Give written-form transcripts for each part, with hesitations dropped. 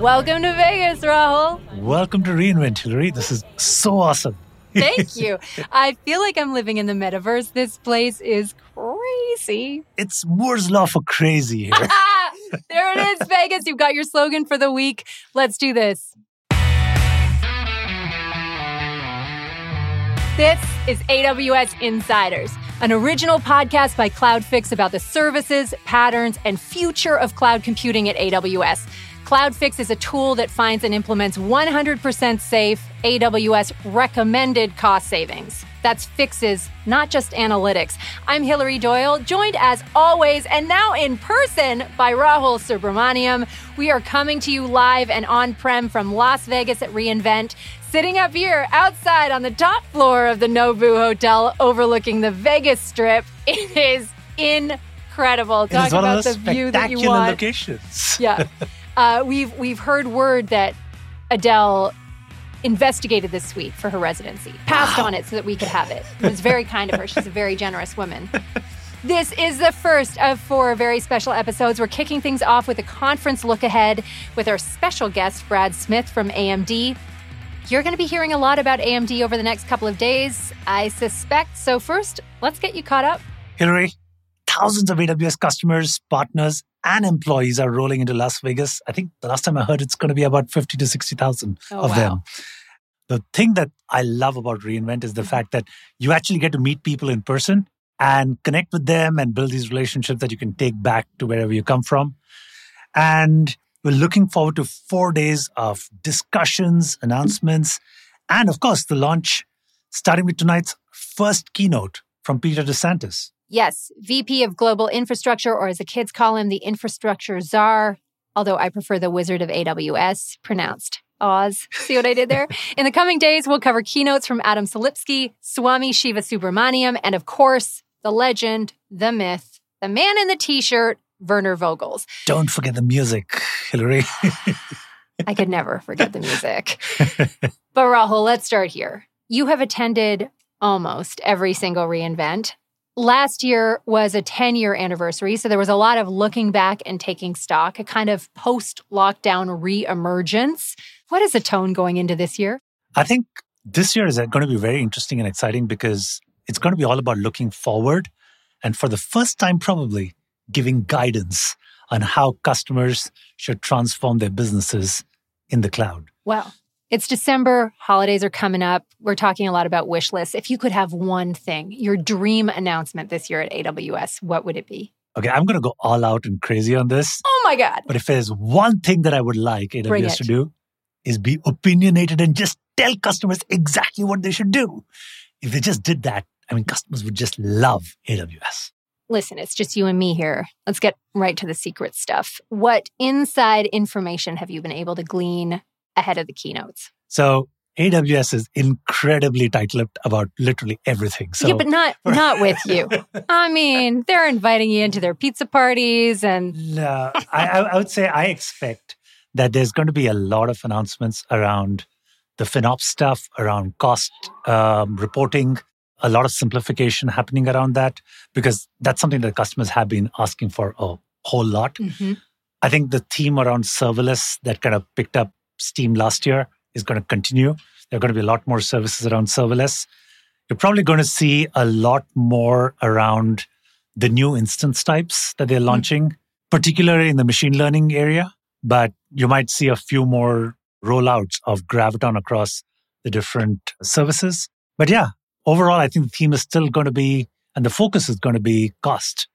Welcome to Vegas, Rahul. Welcome to re:Invent, Hillary. This is so awesome. Thank you. I feel like I'm living in the metaverse. This place is crazy. It's Moore's Law for crazy here. There it is, Vegas. You've got your slogan for the week. Let's do this. This is AWS Insiders, an original podcast by CloudFix about the services, patterns, and future of cloud computing at AWS. CloudFix is a tool that finds and implements 100% safe AWS recommended cost savings. That's fixes, not just analytics. I'm Hillary Doyle, joined as always and now in person by Rahul Subramaniam. We are coming to you live and on-prem from Las Vegas at re:Invent, sitting up here outside on the top floor of the Nobu Hotel overlooking the Vegas Strip. It is incredible. Talk about the view that you want. Locations. Yeah. We've heard word that Adele investigated this suite for her residency, passed on it so that we could have it. It was very kind of her. She's a very generous woman. This is the first of four very special episodes. We're kicking things off with a conference look ahead with our special guest, Brad Smith from AMD. You're going to be hearing a lot about AMD over the next couple of days, I suspect. So first, let's get you caught up. Hillary, thousands of AWS customers, partners, and employees are rolling into Las Vegas. I think the last time I heard, it's going to be about 50 to 60,000 of them. The thing that I love about re:Invent is the fact that you actually get to meet people in person and connect with them and build these relationships that you can take back to wherever you come from. And we're looking forward to 4 days of discussions, announcements, and of course, the launch, starting with tonight's first keynote from Peter DeSantis. Yes, VP of Global Infrastructure, or as the kids call him, the Infrastructure Czar, although I prefer the Wizard of AWS, pronounced Oz. See what I did there? In the coming days, we'll cover keynotes from Adam Selipsky, Swami Shiva Subramaniam, and of course, the legend, the myth, the man in the T-shirt, Werner Vogels. Don't forget the music, Hillary. I could never forget the music. But Rahul, let's start here. You have attended almost every single re:Invent. Last year was a 10-year anniversary, so there was a lot of looking back and taking stock, a kind of post-lockdown reemergence. What is the tone going into this year? I think this year is going to be very interesting and exciting because it's going to be all about looking forward and for the first time probably giving guidance on how customers should transform their businesses in the cloud. Wow. It's December, holidays are coming up. We're talking a lot about wish lists. If you could have one thing, your dream announcement this year at AWS, what would it be? Okay, I'm going to go all out and crazy on this. Oh my God. But if there's one thing that I would like AWS to do is be opinionated and just tell customers exactly what they should do. If they just did that, I mean, customers would just love AWS. Listen, it's just you and me here. Let's get right to the secret stuff. What inside information have you been able to glean ahead of the keynotes? So AWS is incredibly tight-lipped about literally everything. So, yeah, but not with you. I mean, they're inviting you into their pizza parties and... No, I would say I expect that there's going to be a lot of announcements around the FinOps stuff, around cost reporting, a lot of simplification happening around that, because that's something that customers have been asking for a whole lot. Mm-hmm. I think the theme around serverless that kind of picked up steam last year is going to continue. There are going to be a lot more services around serverless. You're probably going to see a lot more around the new instance types that they're launching, particularly in the machine learning area. But you might see a few more rollouts of Graviton across the different services. But yeah, overall, I think the theme is still going to be, and the focus is going to be cost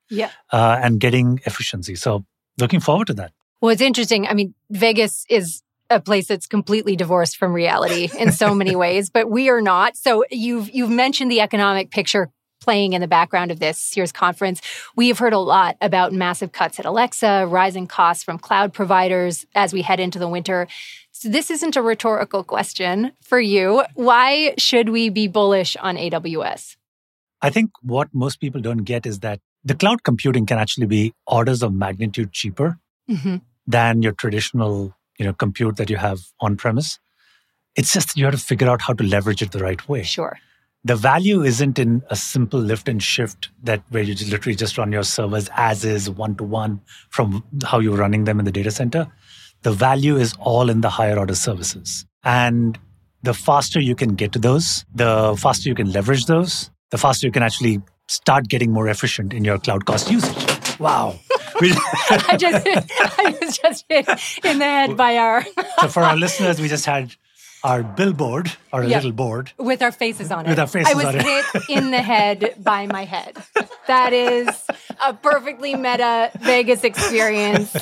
and getting efficiency. So looking forward to that. Well, it's interesting. I mean, Vegas is a place that's completely divorced from reality in so many ways, but we are not. So you've mentioned the economic picture playing in the background of this year's conference. We have heard a lot about massive cuts at Alexa, rising costs from cloud providers as we head into the winter. So this isn't a rhetorical question for you. Why should we be bullish on AWS? I think what most people don't get is that the cloud computing can actually be orders of magnitude cheaper than your traditional compute that you have on-premise. It's just that you have to figure out how to leverage it the right way. Sure. The value isn't in a simple lift and shift where you literally just run your servers as is, one-to-one, from how you're running them in the data center. The value is all in the higher order services. And the faster you can get to those, the faster you can leverage those, the faster you can actually start getting more efficient in your cloud cost usage. Wow. I was just hit in the head by our... So for our listeners, we just had our billboard, or a little board. With our faces on it. I was hit in the head by my head. That is a perfectly meta Vegas experience.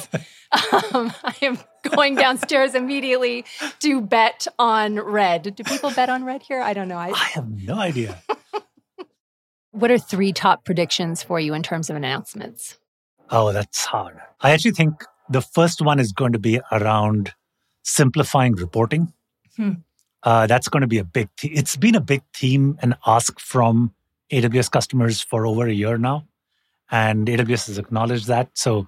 I am going downstairs immediately to bet on red. Do people bet on red here? I don't know. I have no idea. What are three top predictions for you in terms of announcements? Oh, that's hard. I actually think the first one is going to be around simplifying reporting. That's going to be a big theme. It's been a big theme and ask from AWS customers for over a year now. And AWS has acknowledged that. So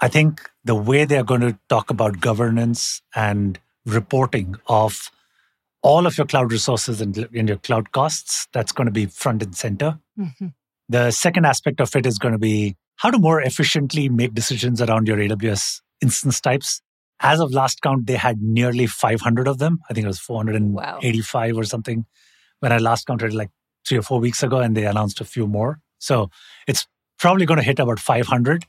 I think the way they're going to talk about governance and reporting of all of your cloud resources and your cloud costs, that's going to be front and center. Mm-hmm. The second aspect of it is going to be how to more efficiently make decisions around your AWS instance types. As of last count, they had nearly 500 of them. I think it was 485 or something when I last counted like 3 or 4 weeks ago, and they announced a few more. So it's probably going to hit about 500.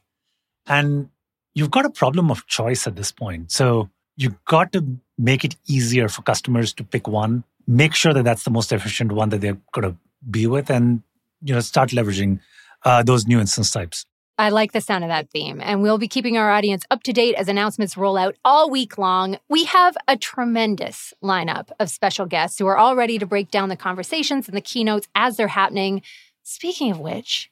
And you've got a problem of choice at this point. So you've got to make it easier for customers to pick one, make sure that that's the most efficient one that they're going to be with, and start leveraging those new instance types. I like the sound of that theme. And we'll be keeping our audience up to date as announcements roll out all week long. We have a tremendous lineup of special guests who are all ready to break down the conversations and the keynotes as they're happening. Speaking of which,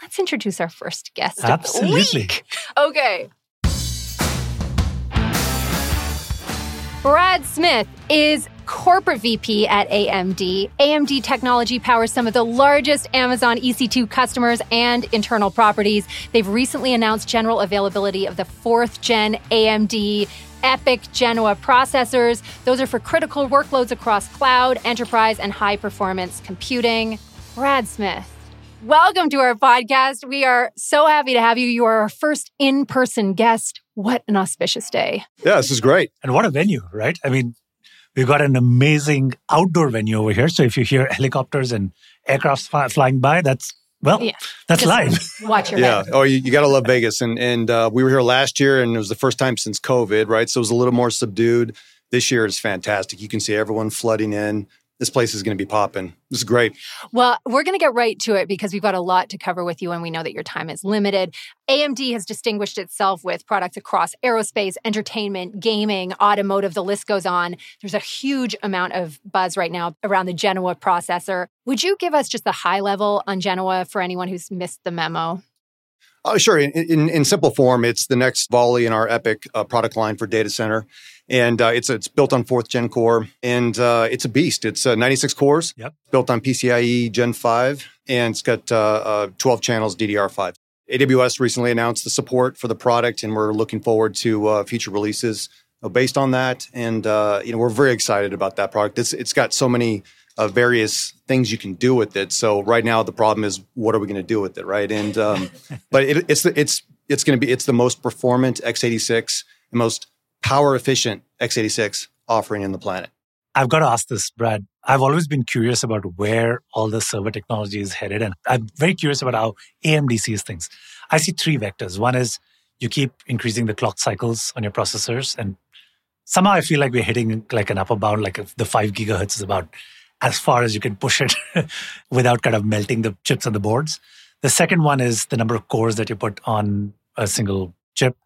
let's introduce our first guest of the week. Okay. Brad Smith is Corporate VP at AMD. AMD technology powers some of the largest Amazon EC2 customers and internal properties. They've recently announced general availability of the 4th-gen AMD EPYC Genoa processors. Those are for critical workloads across cloud, enterprise, and high-performance computing. Brad Smith, welcome to our podcast. We are so happy to have you. You are our first in-person guest. What an auspicious day. Yeah, this is great. And what a venue, right? I mean, we've got an amazing outdoor venue over here. So if you hear helicopters and aircrafts flying by, that's live. Watch your head. Yeah. Oh, you got to love Vegas. And we were here last year, and it was the first time since COVID, right? So it was a little more subdued. This year is fantastic. You can see everyone flooding in. This place is going to be popping. This is great. Well, we're going to get right to it because we've got a lot to cover with you, and we know that your time is limited. AMD has distinguished itself with products across aerospace, entertainment, gaming, automotive, the list goes on. There's a huge amount of buzz right now around the Genoa processor. Would you give us just the high level on Genoa for anyone who's missed the memo? Oh, sure. In simple form, it's the next volley in our EPYC product line for data center. And it's built on 4th Gen Core. And it's a beast. It's 96 cores, built on PCIe Gen 5. And it's got 12 channels DDR5. AWS recently announced the support for the product, and we're looking forward to future releases based on that. And we're very excited about that product. It's got so many various things you can do with it. So right now the problem is, what are we going to do with it, right? And but it's the most performant x86, the most power efficient x86 offering in the planet. I've got to ask this, Brad. I've always been curious about where all the server technology is headed, and I'm very curious about how AMD sees things. I see three vectors. One is you keep increasing the clock cycles on your processors, and somehow I feel like we're hitting like an upper bound, like the 5 gigahertz is about as far as you can push it without kind of melting the chips on the boards. The second one is the number of cores that you put on a single chip.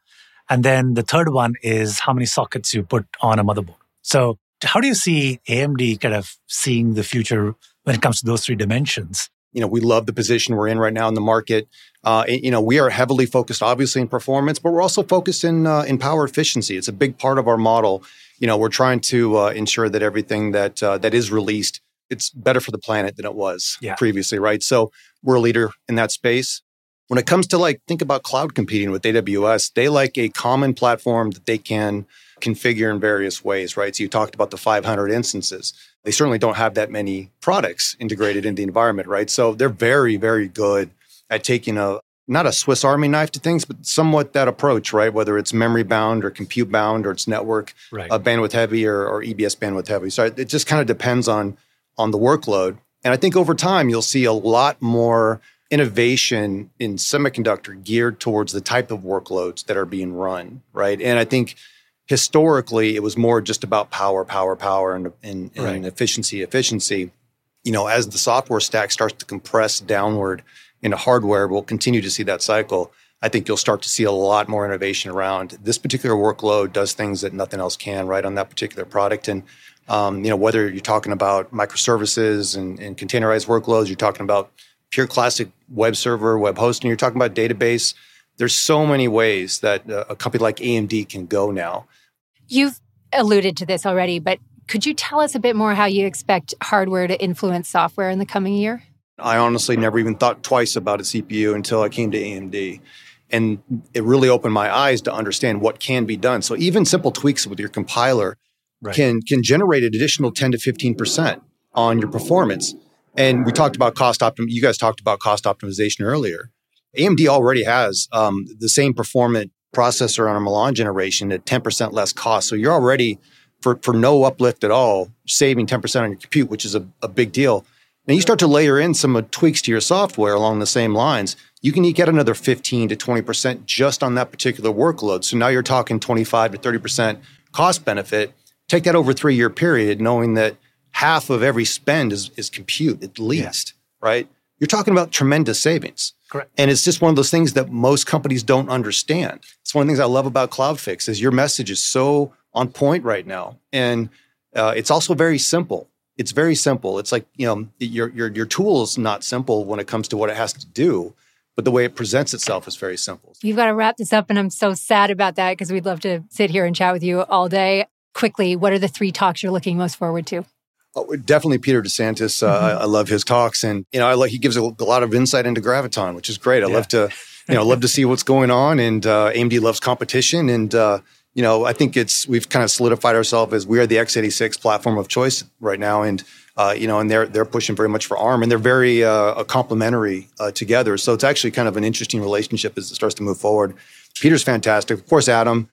And then the third one is how many sockets you put on a motherboard. So how do you see AMD kind of seeing the future when it comes to those three dimensions? We love the position we're in right now in the market. We are heavily focused, obviously, in performance, but we're also focused in power efficiency. It's a big part of our model. We're trying to ensure that everything that is released, it's better for the planet than it was previously, right? So we're a leader in that space. When it comes to think about cloud competing with AWS, they like a common platform that they can configure in various ways, right? So you talked about the 500 instances. They certainly don't have that many products integrated in the environment, right? So they're very, very good at taking a not a Swiss Army knife to things, but somewhat that approach, right? Whether it's memory bound or compute bound or it's network bandwidth heavy or EBS bandwidth heavy. So it just kind of depends on the workload. And I think over time, you'll see a lot more innovation in semiconductor geared towards the type of workloads that are being run, right? And I think historically, it was more just about power, and efficiency. You know, as the software stack starts to compress downward into hardware, we'll continue to see that cycle. I think you'll start to see a lot more innovation around this particular workload does things that nothing else can, right, on that particular product. And, you know, whether you're talking about microservices and containerized workloads, you're talking about pure classic web server, web hosting, you're talking about database. There's so many ways that a company like AMD can go now. You've alluded to this already, but could you tell us a bit more how you expect hardware to influence software in the coming year? I honestly never even thought twice about a CPU until I came to AMD. And it really opened my eyes to understand what can be done. So even simple tweaks with your compiler can generate an additional 10 to 15% on your performance. And we talked about you guys talked about cost optimization earlier. AMD already has the same performant processor on a Milan generation at 10% less cost. So you're already, for no uplift at all, saving 10% on your compute, which is a big deal. Now you start to layer in some tweaks to your software along the same lines. You can get another 15 to 20% just on that particular workload. So now you're talking 25 to 30% cost benefit. Take that over a 3-year period, knowing that half of every spend is compute at least, right? You're talking about tremendous savings. Correct. And it's just one of those things that most companies don't understand. It's one of the things I love about CloudFix is your message is so on point right now. And it's also very simple. It's very simple. It's like, you know, your tool is not simple when it comes to what it has to do, but the way it presents itself is very simple. You've got to wrap this up, and I'm so sad about that because we'd love to sit here and chat with you all day. Quickly, what are the 3 talks you're looking most forward to? Oh, definitely Peter DeSantis. I love his talks, and you know, he gives a lot of insight into Graviton, which is great. I love to, love to see what's going on, and AMD loves competition, and you know, I think we've kind of solidified ourselves as we are the x86 platform of choice right now, and you know, and they're pushing very much for ARM, and they're very complementary together. So it's actually kind of an interesting relationship as it starts to move forward. Peter's fantastic, of course. Adam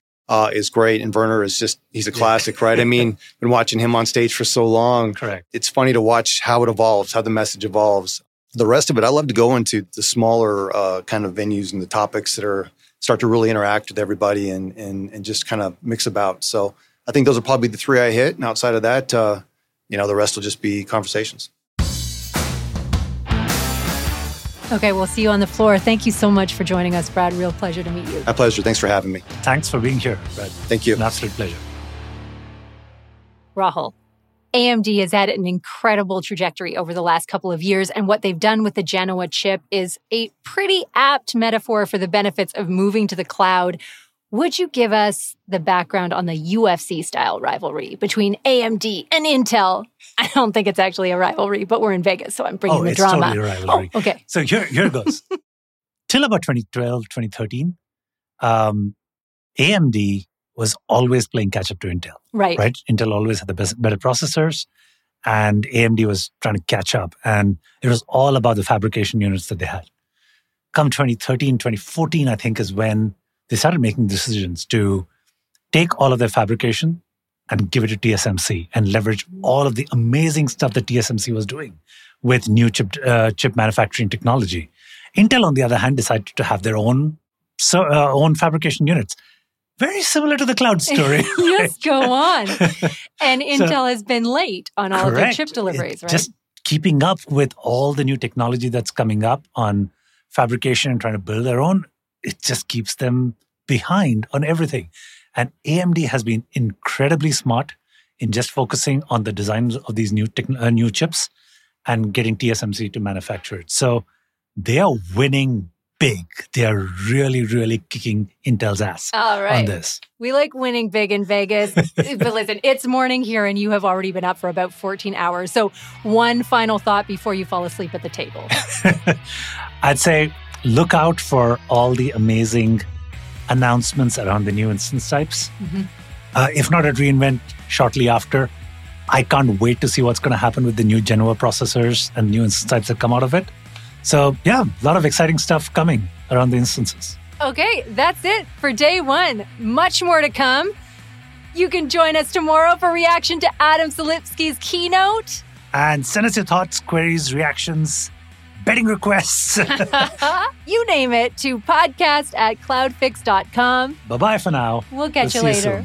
is great, and Werner is he's a classic, right? I mean, been watching him on stage for so long. Correct. It's funny to watch how it evolves, how the message evolves. The rest of it, I love to go into the smaller kind of venues and the topics that start to really interact with everybody and just kind of mix about. So I think those are probably the 3 I hit. And outside of that, you know, the rest will just be conversations. Okay, we'll see you on the floor. Thank you so much for joining us, Brad. Real pleasure to meet you. My pleasure. Thanks for having me. Thanks for being here, Brad. Thank you. An absolute pleasure. Rahul, AMD has had an incredible trajectory over the last couple of years, and what they've done with the Genoa chip is a pretty apt metaphor for the benefits of moving to the cloud. Would you give us the background on the UFC-style rivalry between AMD and Intel? I don't think it's actually a rivalry, but we're in Vegas, so I'm bringing the drama. Totally a rivalry. Oh, okay. So here goes. Till about 2012, 2013, AMD was always playing catch-up to Intel. Right. Intel always had the better processors, and AMD was trying to catch up. And it was all about the fabrication units that they had. Come 2013, 2014, I think, is when they started making decisions to take all of their fabrication and give it to TSMC and leverage all of the amazing stuff that TSMC was doing with new chip manufacturing technology. Intel, on the other hand, decided to have their own fabrication units. Very similar to the cloud story. Yes, go on. And Intel has been late on all of their chip deliveries, right? Just keeping up with all the new technology that's coming up on fabrication and trying to build their own, it just keeps them behind on everything. And AMD has been incredibly smart in just focusing on the designs of these new chips and getting TSMC to manufacture it. So they are winning big. They are really, really kicking Intel's ass on this. We like winning big in Vegas. But listen, it's morning here and you have already been up for about 14 hours. So one final thought before you fall asleep at the table. I'd say look out for all the amazing announcements around the new instance types. Mm-hmm. If not at re:Invent, shortly after. I can't wait to see what's going to happen with the new Genoa processors and new instance types that come out of it. So yeah, a lot of exciting stuff coming around the instances. Okay, that's it for day one. Much more to come. You can join us tomorrow for reaction to Adam Selipsky's keynote. And send us your thoughts, queries, reactions, betting requests. You name it to podcast@cloudfix.com. Bye-bye for now. We'll catch you later.